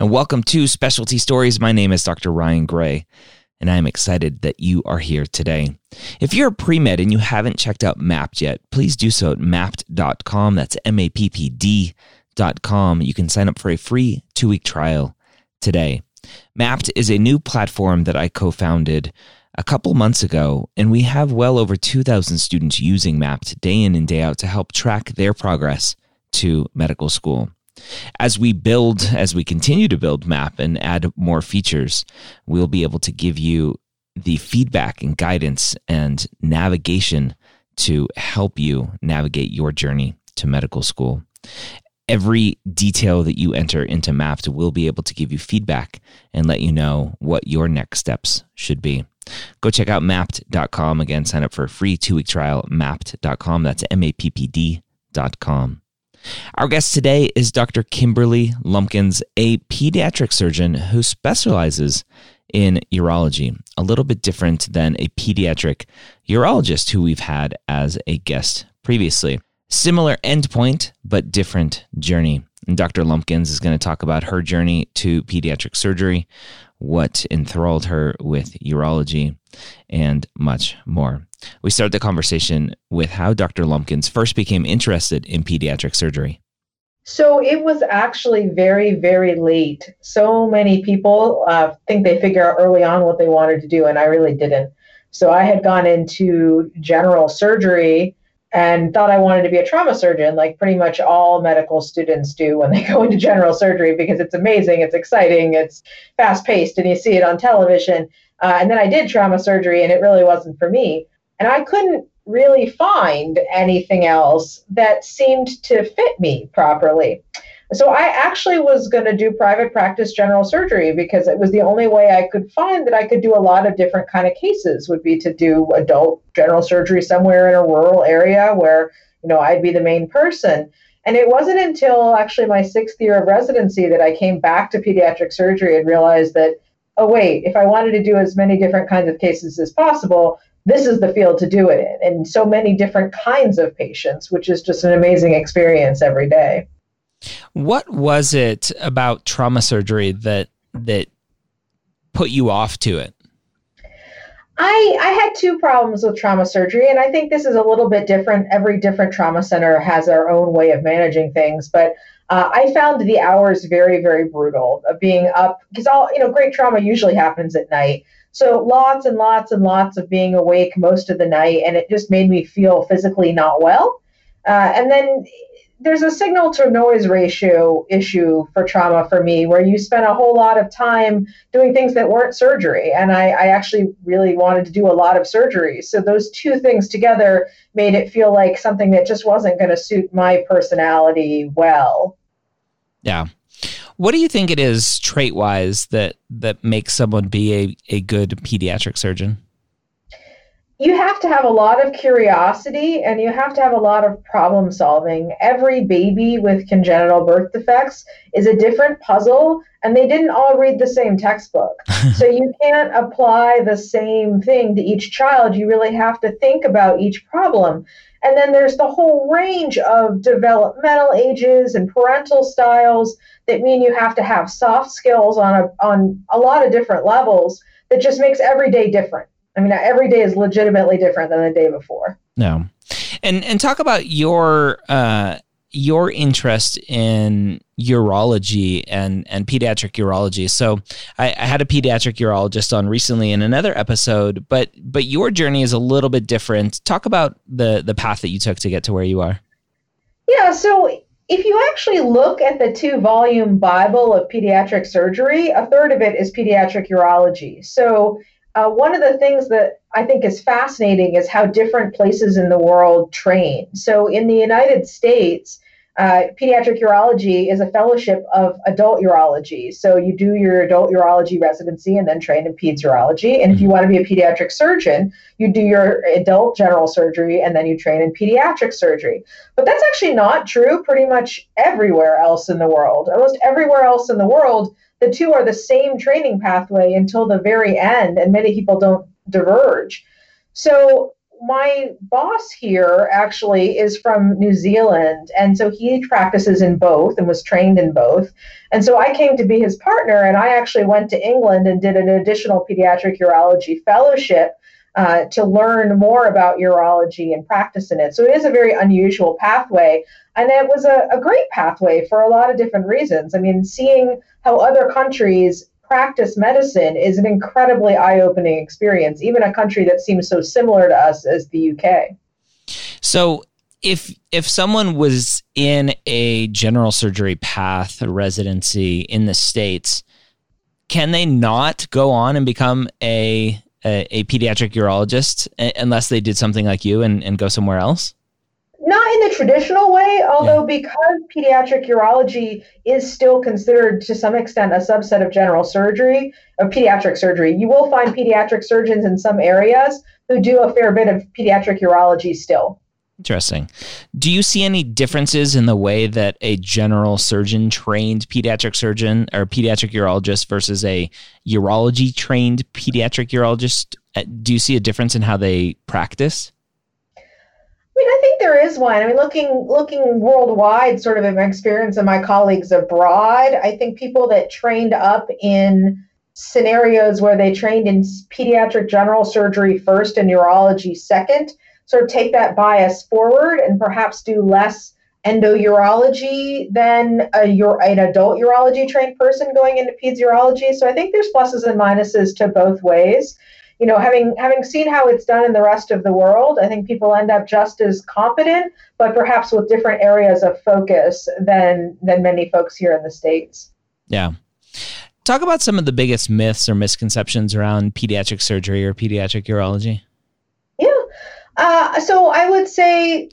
And welcome to Specialty Stories. My name is Dr. Ryan Gray, and I'm excited that you are here today. If you're a pre-med and you haven't checked out Mappd yet, please do so at mappd.com. That's mappd.com. You can sign up for a free 2-week trial today. Mappd is a new platform that I co-founded a couple months ago, and we have well over 2,000 students using Mappd day in and day out to help track their progress to medical school. As we continue to build Mappd and add more features, we'll be able to give you the feedback and guidance and navigation to help you navigate your journey to medical school. Every detail that you enter into Mappd will be able to give you feedback and let you know what your next steps should be. Go check out mappd.com. Again, sign up for a free 2-week trial at mappd.com. That's mappd.com. Our guest today is Dr. Kimberly Lumpkins, a pediatric surgeon who specializes in urology, a little bit different than a pediatric urologist who we've had as a guest previously. Similar endpoint, but different journey. And Dr. Lumpkins is going to talk about her journey to pediatric surgery, what enthralled her with urology, and much more. We start the conversation with how Dr. Lumpkins first became interested in pediatric surgery. So it was actually very, very late. So many people think they figure out early on what they wanted to do, and I really didn't. So I had gone into general surgery and thought I wanted to be a trauma surgeon, like pretty much all medical students do when they go into general surgery, because it's amazing, it's exciting, it's fast-paced, and you see it on television. And then I did trauma surgery, and it really wasn't for me. And I couldn't really find anything else that seemed to fit me properly. So I actually was going to do private practice general surgery because it was the only way I could find that I could do a lot of different kind of cases, would be to do adult general surgery somewhere in a rural area where, you know, I'd be the main person. And it wasn't until actually my 6th year of residency that I came back to pediatric surgery and realized that, oh, wait, if I wanted to do as many different kinds of cases as possible, this is the field to do it in. And so many different kinds of patients, which is just an amazing experience every day. What was it about trauma surgery that put you off to it? I had two problems with trauma surgery, and I think this is a little bit different. Every different trauma center has their own way of managing things, but I found the hours very, very brutal of being up, because great trauma usually happens at night. So lots and lots and lots of being awake most of the night, and it just made me feel physically not well. And then there's a signal to noise ratio issue for trauma for me, where you spend a whole lot of time doing things that weren't surgery. And I actually really wanted to do a lot of surgery. So those two things together made it feel like something that just wasn't going to suit my personality well. Yeah. What do you think it is trait-wise that makes someone be a good pediatric surgeon? You have to have a lot of curiosity, and you have to have a lot of problem solving. Every baby with congenital birth defects is a different puzzle, and they didn't all read the same textbook. So you can't apply the same thing to each child. You really have to think about each problem. And then there's the whole range of developmental ages and parental styles that mean you have to have soft skills on a lot of different levels that just makes every day different. I mean, every day is legitimately different than the day before. No. And talk about your interest in urology and pediatric urology. So I had a pediatric urologist on recently in another episode, but your journey is a little bit different. Talk about the path that you took to get to where you are. Yeah. So if you actually look at the 2-volume Bible of pediatric surgery, a third of it is pediatric urology. So one of the things that I think is fascinating is how different places in the world train. So in the United States, Pediatric urology is a fellowship of adult urology. So you do your adult urology residency and then train in peds urology. And if you want to be a pediatric surgeon, you do your adult general surgery and then you train in pediatric surgery. But that's actually not true pretty much everywhere else in the world. Almost everywhere else in the world, the two are the same training pathway until the very end, and many people don't diverge. So my boss here actually is from New Zealand, and so he practices in both and was trained in both. And so I came to be his partner, and I actually went to England and did an additional pediatric urology fellowship to learn more about urology and practice in it. So it is a very unusual pathway, and it was a great pathway for a lot of different reasons. I mean, seeing how other countries practice medicine is an incredibly eye-opening experience, even a country that seems so similar to us as the UK. So if someone was in a general surgery path, a residency in the States, can they not go on and become a pediatric urologist unless they did something like you and go somewhere else? Not in the traditional way, although because pediatric urology is still considered to some extent a subset of general surgery, of pediatric surgery, you will find pediatric surgeons in some areas who do a fair bit of pediatric urology still. Interesting. Do you see any differences in the way that a general surgeon trained pediatric surgeon or pediatric urologist versus a urology trained pediatric urologist? Do you see a difference in how they practice? I mean, I think there is one. I mean, looking worldwide, sort of in my experience and my colleagues abroad, I think people that trained up in scenarios where they trained in pediatric general surgery first and urology second, sort of take that bias forward and perhaps do less endourology than an adult urology trained person going into peds urology. So I think there's pluses and minuses to both ways. You know, having seen how it's done in the rest of the world, I think people end up just as competent, but perhaps with different areas of focus than many folks here in the States. Yeah. Talk about some of the biggest myths or misconceptions around pediatric surgery or pediatric urology. Yeah. So I would say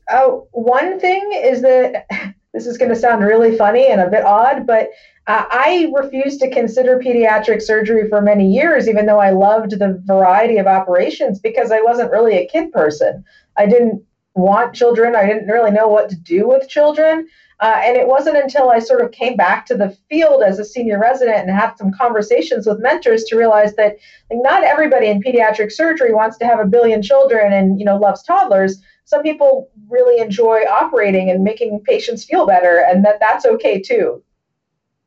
one thing is that this is going to sound really funny and a bit odd, but I refused to consider pediatric surgery for many years, even though I loved the variety of operations, because I wasn't really a kid person. I didn't want children. I didn't really know what to do with children. And it wasn't until I sort of came back to the field as a senior resident and had some conversations with mentors to realize that, like, not everybody in pediatric surgery wants to have a billion children and, you know, loves toddlers. Some people really enjoy operating and making patients feel better, and that's okay too.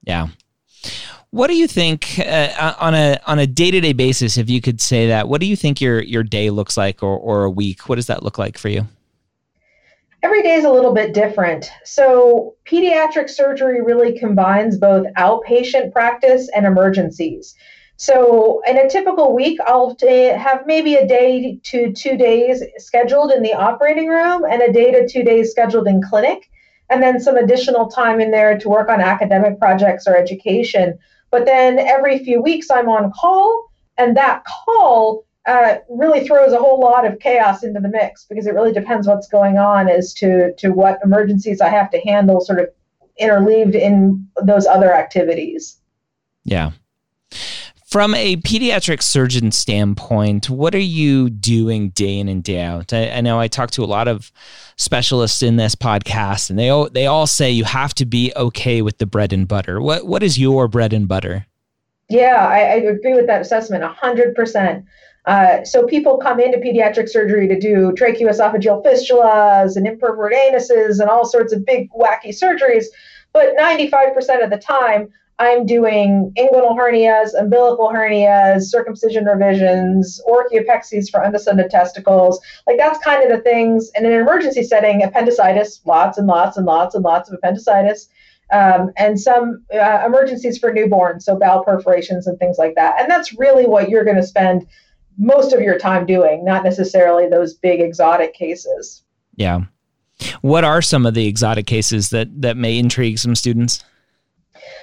Yeah. What do you think on a day-to-day basis, if you could say that, what do you think your day looks like or a week? What does that look like for you? Every day is a little bit different. So pediatric surgery really combines both outpatient practice and emergencies. So in a typical week, I'll have maybe a day to 2 days scheduled in the operating room and a day to 2 days scheduled in clinic, and then some additional time in there to work on academic projects or education. But then every few weeks I'm on call, and that call really throws a whole lot of chaos into the mix, because it really depends what's going on as to what emergencies I have to handle, sort of interleaved in those other activities. Yeah. From a pediatric surgeon standpoint, what are you doing day in and day out? I know I talk to a lot of specialists in this podcast, and they all say you have to be okay with the bread and butter. What is your bread and butter? Yeah, I agree with that assessment 100%. So people come into pediatric surgery to do tracheoesophageal fistulas and imperforate anuses and all sorts of big wacky surgeries, but 95% of the time, I'm doing inguinal hernias, umbilical hernias, circumcision revisions, orchiopexies for undescended testicles. Like, that's kind of the things. And in an emergency setting, appendicitis, lots and lots and lots and lots of appendicitis, and some emergencies for newborns, so bowel perforations and things like that. And that's really what you're going to spend most of your time doing, not necessarily those big exotic cases. Yeah. What are some of the exotic cases that may intrigue some students?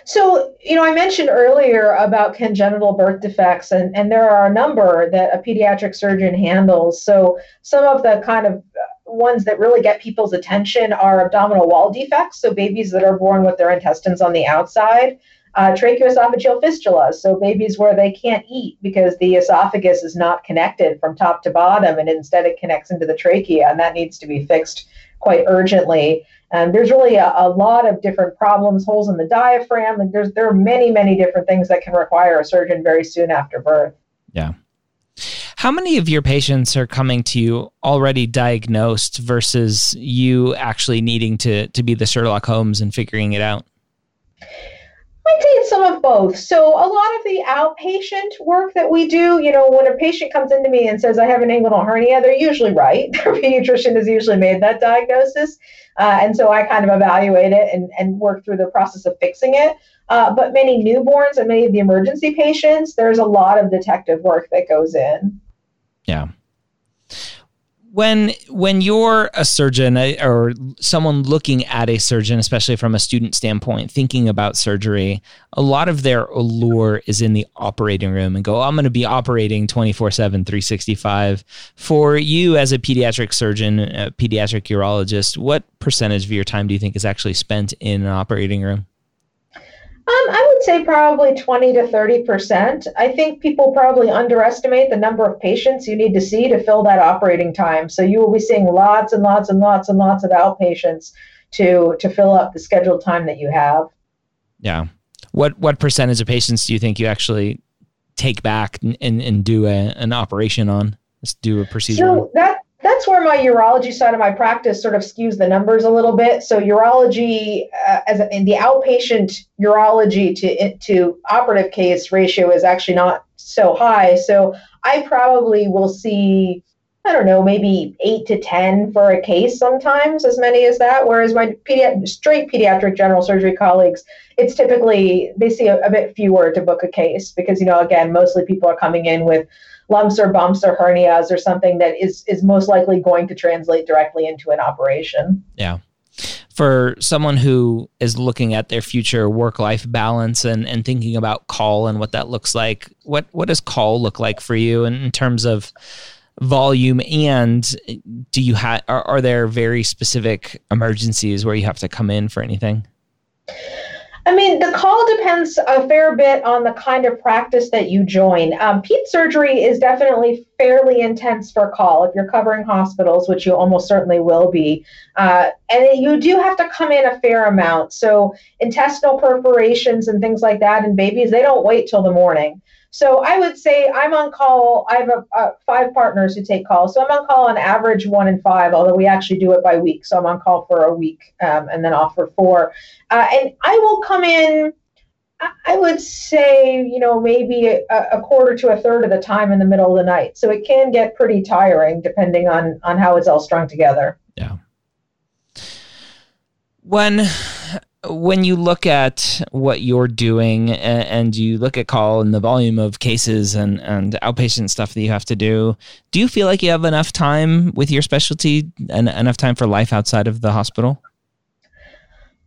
So, you know, I mentioned earlier about congenital birth defects, and there are a number that a pediatric surgeon handles. So some of the kind of ones that really get people's attention are abdominal wall defects, so babies that are born with their intestines on the outside, tracheoesophageal fistulas, so babies where they can't eat because the esophagus is not connected from top to bottom, and instead it connects into the trachea, and that needs to be fixed quite urgently. And there's really a lot of different problems, holes in the diaphragm, and there are many, many different things that can require a surgeon very soon after birth. Yeah. How many of your patients are coming to you already diagnosed versus you actually needing to be the Sherlock Holmes and figuring it out? I'd say it's some of both. So a lot of the outpatient work that we do, you know, when a patient comes into me and says, I have an inguinal hernia, they're usually right. Their pediatrician has usually made that diagnosis. And so I kind of evaluate it and work through the process of fixing it. But many newborns and many of the emergency patients, there's a lot of detective work that goes in. Yeah. When you're a surgeon or someone looking at a surgeon, especially from a student standpoint, thinking about surgery, a lot of their allure is in the operating room and go, I'm going to be operating 24/7, 365. For you as a pediatric surgeon, a pediatric urologist, what percentage of your time do you think is actually spent in an operating room? I would say probably 20 to 30%. I think people probably underestimate the number of patients you need to see to fill that operating time. So you will be seeing lots and lots and lots and lots of outpatients to fill up the scheduled time that you have. Yeah. What percentage of patients do you think you actually take back and do an operation on? Let's do a procedure. So that's where my urology side of my practice sort of skews the numbers a little bit. So urology, in the outpatient urology to operative case ratio is actually not so high. So I probably will see, I don't know, maybe 8 to 10 for a case sometimes, as many as that. Whereas my straight pediatric general surgery colleagues, it's typically, they see a bit fewer to book a case because, you know, again, mostly people are coming in with lumps or bumps or hernias or something that is most likely going to translate directly into an operation. Yeah. For someone who is looking at their future work-life balance and thinking about call and what that looks like, what does call look like for you in terms of volume? And do you are there very specific emergencies where you have to come in for anything? I mean, the call depends a fair bit on the kind of practice that you join. Ped surgery is definitely fairly intense for call if you're covering hospitals, which you almost certainly will be. And you do have to come in a fair amount. So intestinal perforations and things like that in babies, they don't wait till the morning. So I would say I'm on call. I have five partners who take call. So I'm on call on average 1 in 5, although we actually do it by week. So I'm on call for a week and then off for 4. And I will come in, I would say, you know, maybe a quarter to a third of the time in the middle of the night. So it can get pretty tiring depending on how it's all strung together. Yeah. When you look at what you're doing and you look at call and the volume of cases and outpatient stuff that you have to do you feel like you have enough time with your specialty and enough time for life outside of the hospital?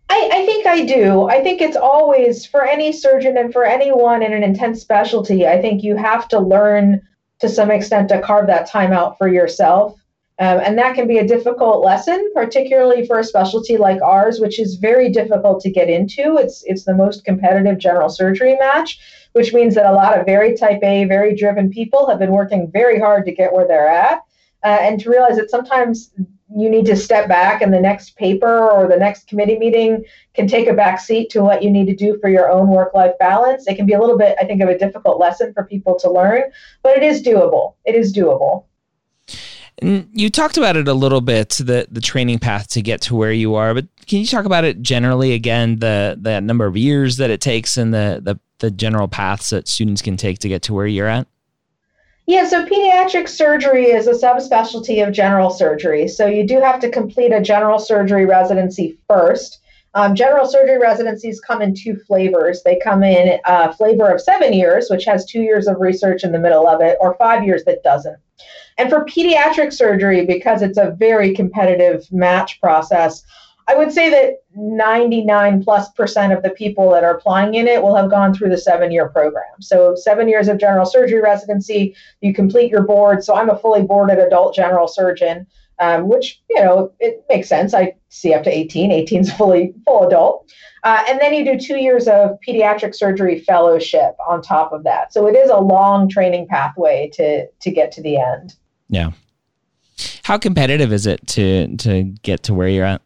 I think I do. I think it's always, for any surgeon and for anyone in an intense specialty, I think you have to learn to some extent to carve that time out for yourself. And that can be a difficult lesson, particularly for a specialty like ours, which is very difficult to get into. It's the most competitive general surgery match, which means that a lot of very type A, very driven people have been working very hard to get where they're at, and to realize that sometimes you need to step back and the next paper or the next committee meeting can take a back seat to what you need to do for your own work-life balance. It can be a little bit, I think, of a difficult lesson for people to learn, but it is doable. It is doable. And you talked about it a little bit, the training path to get to where you are, but can you talk about it generally again, the number of years that it takes and the general paths that students can take to get to where you're at? Yeah, so pediatric surgery is a subspecialty of general surgery. So you do have to complete a general surgery residency first. General surgery residencies come in 2 flavors. They come in a flavor of 7 years, which has 2 years of research in the middle of it, or 5 years that doesn't. And for pediatric surgery, because it's a very competitive match process, I would say that 99%+ of the people that are applying in it will have gone through the 7-year program. So 7 years of general surgery residency, you complete your board. So I'm a fully boarded adult general surgeon. which, you know, it makes sense. I see up to 18. 18 is full adult. And then you do 2 years of pediatric surgery fellowship on top of that. So it is a long training pathway to get to the end. Yeah. How competitive is it to get to where you're at?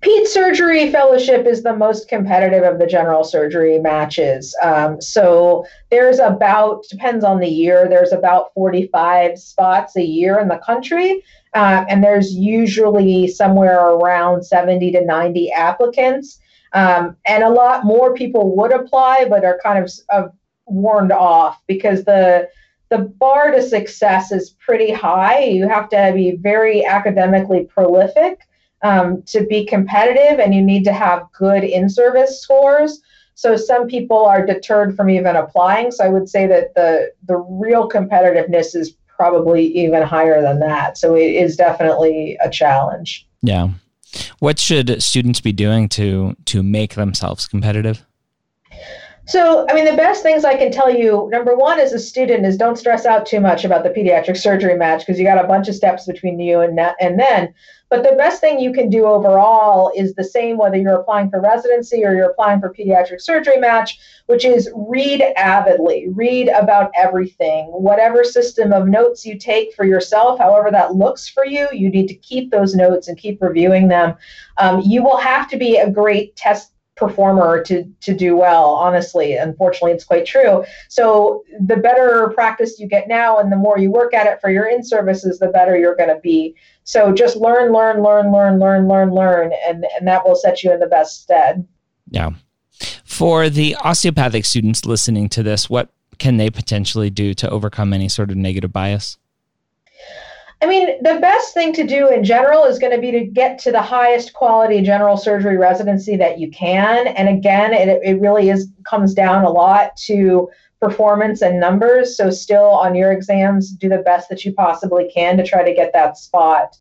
Ped surgery fellowship is the most competitive of the general surgery matches. So there's about, depends on the year, there's about 45 spots a year in the country. And there's usually somewhere around 70 to 90 applicants. And a lot more people would apply, but are kind of warned off because the bar to success is pretty high. You have to be very academically prolific to be competitive, and you need to have good in-service scores. So some people are deterred from even applying. So I would say that the real competitiveness is probably even higher than that. So it is definitely a challenge. Yeah. What should students be doing to make themselves competitive? So, I mean, the best things I can tell you, number one, as a student, is don't stress out too much about the pediatric surgery match because you got a bunch of steps between you and then. But the best thing you can do overall is the same whether you're applying for residency or you're applying for pediatric surgery match, which is read avidly, read about everything. Whatever system of notes you take for yourself, however that looks for you, you need to keep those notes and keep reviewing them. You will have to be a great test performer to do well, honestly. Unfortunately, it's quite true. So the better practice you get now and the more you work at it for your in-services, the better you're going to be. So just learn, and that will set you in the best stead. Yeah. For the osteopathic students listening to this, what can they potentially do to overcome any sort of negative bias? I mean, the best thing to do in general is going to be to get to the highest quality general surgery residency that you can. And again, it really comes down a lot to performance and numbers. So still on your exams, do the best that you possibly can to try to get that spot.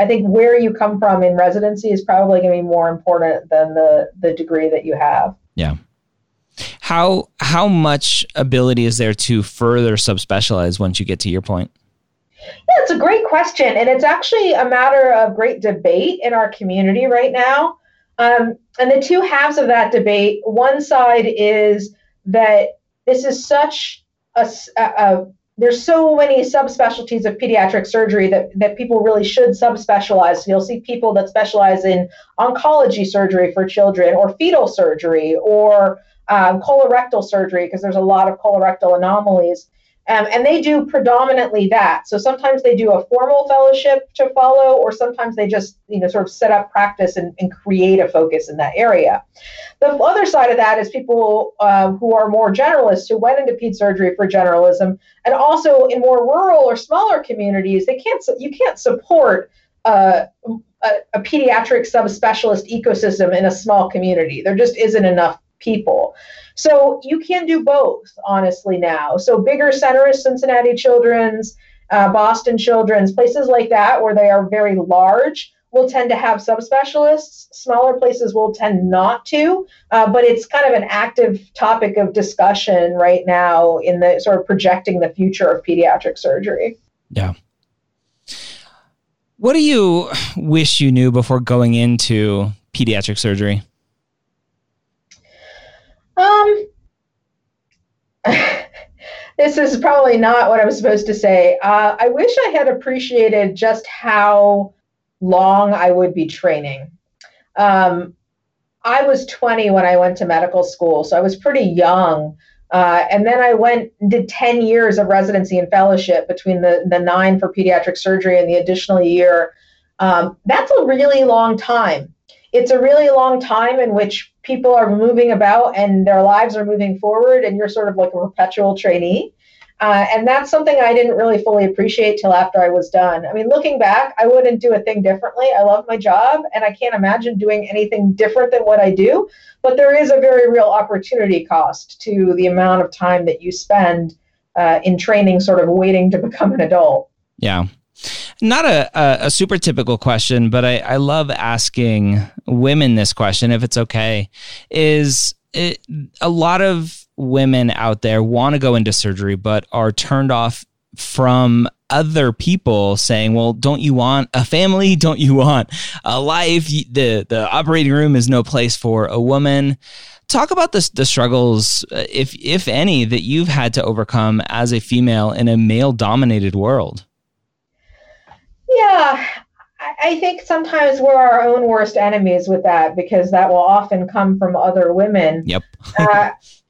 I think where you come from in residency is probably going to be more important than the degree that you have. Yeah. How much ability is there to further subspecialize once you get to your point? Yeah, it's a great question. And it's actually a matter of great debate in our community right now. And the two halves of that debate, one side is that this is such there's so many subspecialties of pediatric surgery that people really should subspecialize. So you'll see people that specialize in oncology surgery for children or fetal surgery or colorectal surgery because there's a lot of colorectal anomalies. And they do predominantly that. So sometimes they do a formal fellowship to follow, or sometimes they just, sort of set up practice and create a focus in that area. The other side of that is people who are more generalists who went into ped surgery for generalism, and also in more rural or smaller communities, you can't support a pediatric subspecialist ecosystem in a small community. There just isn't enough people. So you can do both, honestly, now. So bigger centers, Cincinnati Children's, Boston Children's, places like that where they are very large will tend to have subspecialists. Smaller places will tend not to, but it's kind of an active topic of discussion right now in the sort of projecting the future of pediatric surgery. Yeah. What do you wish you knew before going into pediatric surgery? This is probably not what I was supposed to say. I wish I had appreciated just how long I would be training. I was 20 when I went to medical school, so I was pretty young. And then I did 10 years of residency and fellowship between the 9 for pediatric surgery and the additional year. That's a really long time. It's a really long time in which people are moving about and their lives are moving forward, and you're sort of like a perpetual trainee. And that's something I didn't really fully appreciate till after I was done. I mean, looking back, I wouldn't do a thing differently. I love my job, and I can't imagine doing anything different than what I do. But there is a very real opportunity cost to the amount of time that you spend in training, sort of waiting to become an adult. Yeah. Not a super typical question, but I love asking women this question, if it's okay. A lot of women out there want to go into surgery, but are turned off from other people saying, well, don't you want a family? Don't you want a life? The operating room is no place for a woman. Talk about the struggles, if any, that you've had to overcome as a female in a male-dominated world. Yeah, I think sometimes we're our own worst enemies with that, because that will often come from other women. Yep.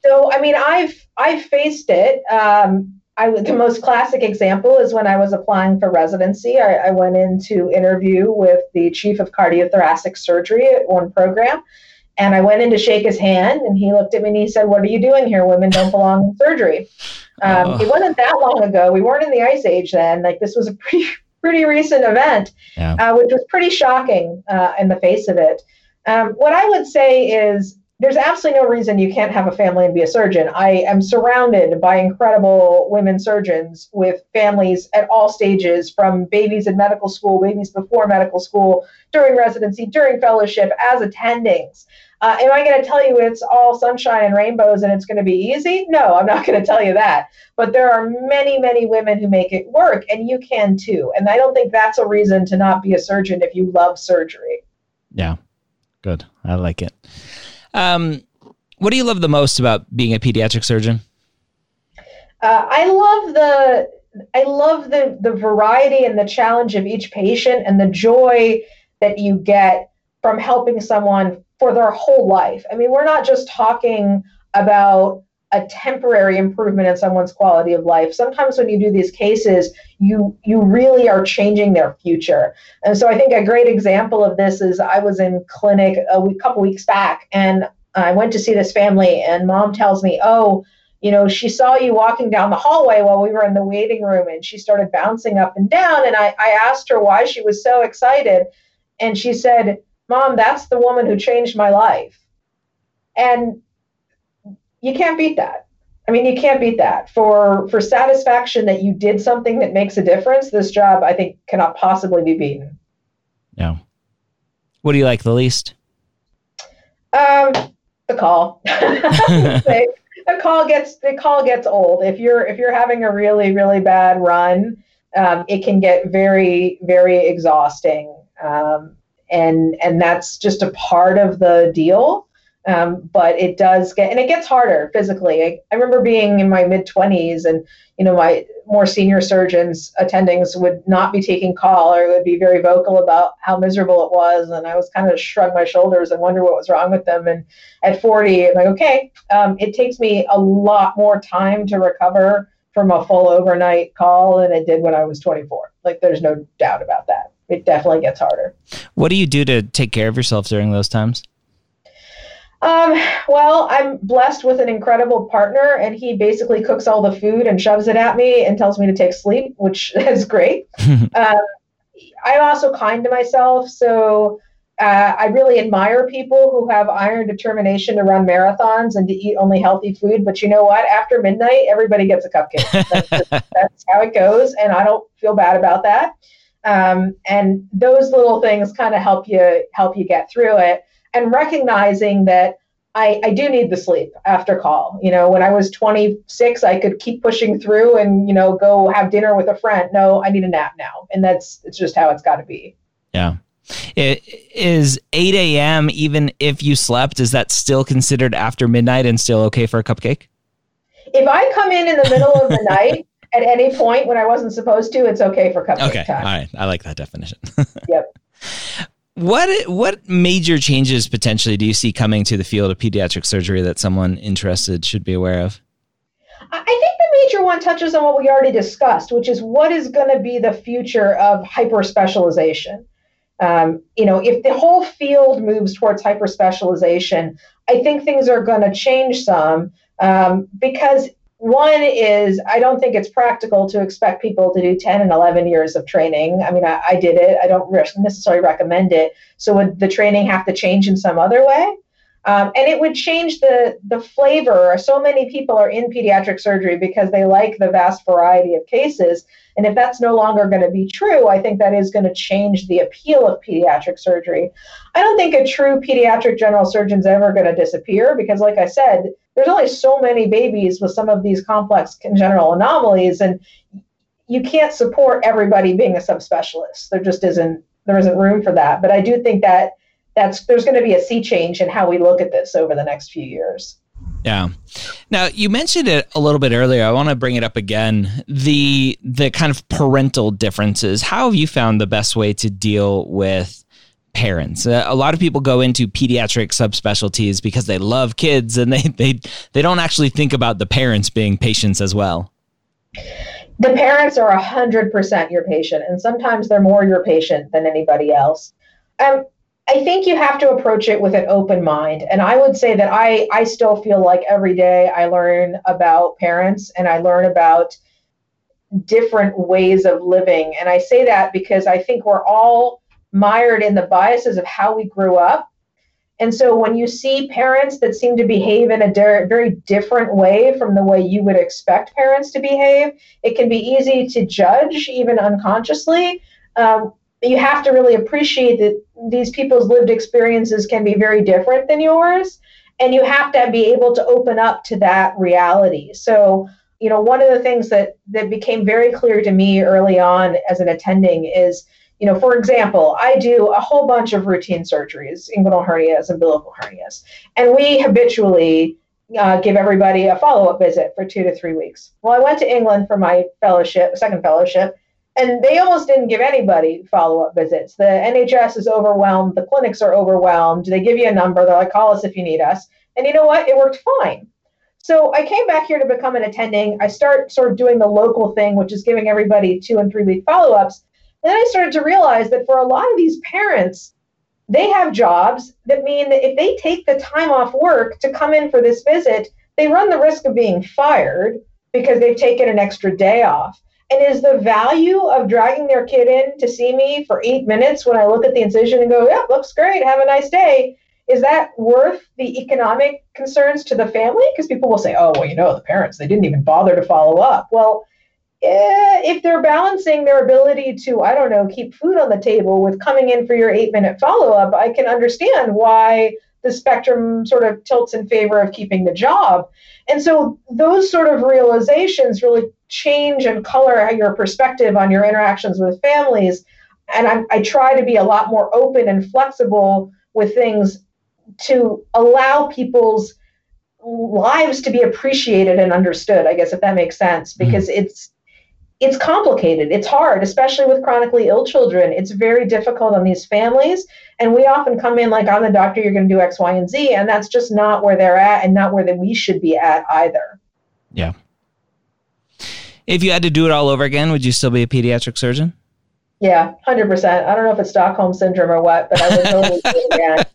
So, I mean, I've faced it. The most classic example is when I was applying for residency. I went in to interview with the chief of cardiothoracic surgery at one program, and I went in to shake his hand, and he looked at me and he said, "What are you doing here? Women don't belong in surgery." It wasn't that long ago. We weren't in the Ice Age then. Like, this was a pretty recent event, yeah. Which was pretty shocking in the face of it. What I would say is, there's absolutely no reason you can't have a family and be a surgeon. I am surrounded by incredible women surgeons with families at all stages, from babies in medical school, babies before medical school, during residency, during fellowship, as attendings. Am I going to tell you it's all sunshine and rainbows and it's going to be easy? No, I'm not going to tell you that. But there are many, many women who make it work, and you can too. And I don't think that's a reason to not be a surgeon if you love surgery. Yeah, good. I like it. What do you love the most about being a pediatric surgeon? I love the variety and the challenge of each patient, and the joy that you get from helping someone for their whole life. I mean, we're not just talking about a temporary improvement in someone's quality of life. Sometimes when you do these cases, you really are changing their future. And so I think a great example of this is, I was in clinic a couple weeks back, and I went to see this family, and mom tells me, "Oh, you know, she saw you walking down the hallway while we were in the waiting room, and she started bouncing up and down." And I asked her why she was so excited. And she said, "Mom, that's the woman who changed my life." And you can't beat that. I mean, you can't beat that. For satisfaction that you did something that makes a difference, this job, I think, cannot possibly be beaten. No. What do you like the least? The call. The call gets old. If you're having a really, really bad run, it can get very, very exhausting. And that's just a part of the deal. But it does get, and it gets harder physically. I remember being in my mid-20s, and, you know, my more senior surgeons, attendings, would not be taking call, or would be very vocal about how miserable it was. And I was kind of shrug my shoulders and wonder what was wrong with them. And at 40, I'm like, okay, it takes me a lot more time to recover from a full overnight call than it did when I was 24. Like, there's no doubt about that. It definitely gets harder. What do you do to take care of yourself during those times? Well, I'm blessed with an incredible partner, and he basically cooks all the food and shoves it at me and tells me to take sleep, which is great. I'm also kind to myself. So I really admire people who have iron determination to run marathons and to eat only healthy food. But you know what? After midnight, everybody gets a cupcake. That's how it goes. And I don't feel bad about that. And those little things kind of help you get through it. And recognizing that I do need the sleep after call. You know, when I was 26, I could keep pushing through and, you know, go have dinner with a friend. No, I need a nap now. And it's just how it's got to be. Yeah. It is 8 a.m. Even if you slept, is that still considered after midnight and still okay for a cupcake? If I come in the middle of the night at any point when I wasn't supposed to, it's okay for cupcake time. All right. I like that definition. Yep. What major changes potentially do you see coming to the field of pediatric surgery that someone interested should be aware of? I think the major one touches on what we already discussed, which is what is going to be the future of hyper-specialization. You know, if the whole field moves towards hyper-specialization, I think things are going to change some, because one is, I don't think it's practical to expect people to do 10 and 11 years of training. I mean, I did it. I don't necessarily recommend it. So would the training have to change in some other way? And it would change the flavor. So many people are in pediatric surgery because they like the vast variety of cases. And if that's no longer going to be true, I think that is going to change the appeal of pediatric surgery. I don't think a true pediatric general surgeon is ever going to disappear because, like I said, there's only so many babies with some of these complex congenital anomalies. And you can't support everybody being a subspecialist. There isn't room for that. But I do think that there's going to be a sea change in how we look at this over the next few years. Yeah. Now, you mentioned it a little bit earlier. I want to bring it up again. The kind of parental differences. How have you found the best way to deal with parents? A lot of people go into pediatric subspecialties because they love kids, and they don't actually think about the parents being patients as well. The parents are 100% your patient, and sometimes they're more your patient than anybody else. I think you have to approach it with an open mind. And I would say that I still feel like every day I learn about parents and I learn about different ways of living. And I say that because I think we're all mired in the biases of how we grew up. And so when you see parents that seem to behave in a very different way from the way you would expect parents to behave, it can be easy to judge, even unconsciously. You have to really appreciate that these people's lived experiences can be very different than yours, and you have to be able to open up to that reality. So, you know, one of the things that became very clear to me early on as an attending is, you know, for example, I do a whole bunch of routine surgeries, inguinal hernias, umbilical hernias, and we habitually give everybody a follow-up visit for 2 to 3 weeks. Well, I went to England for my second fellowship, and they almost didn't give anybody follow-up visits. The NHS is overwhelmed. The clinics are overwhelmed. They give you a number. They're like, call us if you need us. And you know what? It worked fine. So I came back here to become an attending. I start sort of doing the local thing, which is giving everybody 2 and 3 week follow-ups. And then I started to realize that for a lot of these parents, they have jobs that mean that if they take the time off work to come in for this visit, they run the risk of being fired because they've taken an extra day off. And is the value of dragging their kid in to see me for 8 minutes when I look at the incision and go, yeah, looks great, have a nice day, is that worth the economic concerns to the family? Because people will say, oh, well, you know, the parents, they didn't even bother to follow up. Well, if they're balancing their ability to, I don't know, keep food on the table with coming in for your 8-minute follow-up, I can understand why the spectrum sort of tilts in favor of keeping the job. And so those sort of realizations really change and color your perspective on your interactions with families. And I try to be a lot more open and flexible with things to allow people's lives to be appreciated and understood, I guess, if that makes sense, because it's complicated. It's hard, especially with chronically ill children. It's very difficult on these families. And we often come in like, I'm the doctor, you're going to do X, Y, and Z. And that's just not where they're at and not where we should be at either. Yeah. If you had to do it all over again, would you still be a pediatric surgeon? Yeah, 100%. I don't know if it's Stockholm syndrome or what, but I would totally do it again.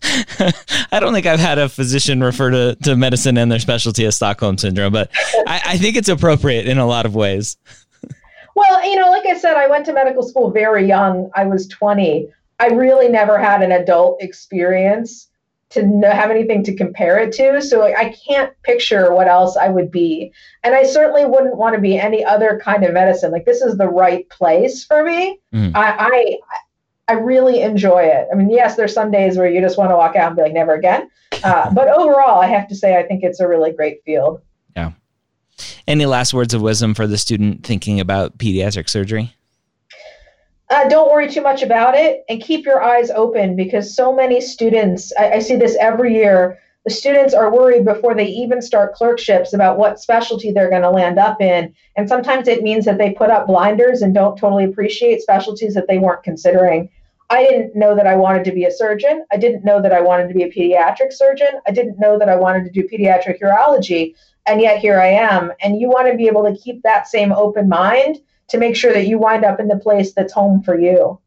I don't think I've had a physician refer to medicine and their specialty as Stockholm syndrome, but I think it's appropriate in a lot of ways. Well, you know, like I said, I went to medical school very young. I was 20. I really never had an adult experience to have anything to compare it to. So I can't picture what else I would be. And I certainly wouldn't want to be any other kind of medicine. Like, this is the right place for me. I really enjoy it. I mean, yes, there's some days where you just want to walk out and be like, never again. But overall, I have to say, I think it's a really great field. Yeah. Any last words of wisdom for the student thinking about pediatric surgery? Don't worry too much about it, and keep your eyes open, because so many students, I see this every year, the students are worried before they even start clerkships about what specialty they're going to land up in. And sometimes it means that they put up blinders and don't totally appreciate specialties that they weren't considering. I didn't know that I wanted to be a surgeon. I didn't know that I wanted to be a pediatric surgeon. I didn't know that I wanted to do pediatric urology. And yet here I am. And you want to be able to keep that same open mind to make sure that you wind up in the place that's home for you.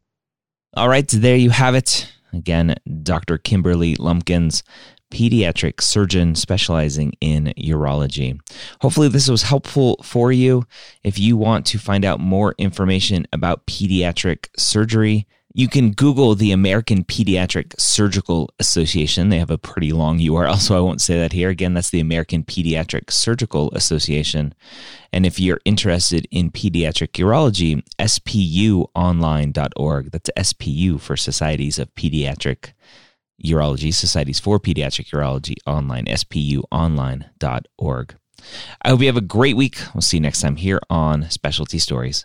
All right. There you have it. Again, Dr. Kimberly Lumpkins, pediatric surgeon specializing in urology. Hopefully this was helpful for you. If you want to find out more information about pediatric surgery, you can Google the American Pediatric Surgical Association. They have a pretty long URL, so I won't say that here. Again, that's the American Pediatric Surgical Association. And if you're interested in pediatric urology, spuonline.org. That's SPU for Societies of Pediatric Urology, Societies for Pediatric Urology Online, spuonline.org. I hope you have a great week. We'll see you next time here on Specialty Stories.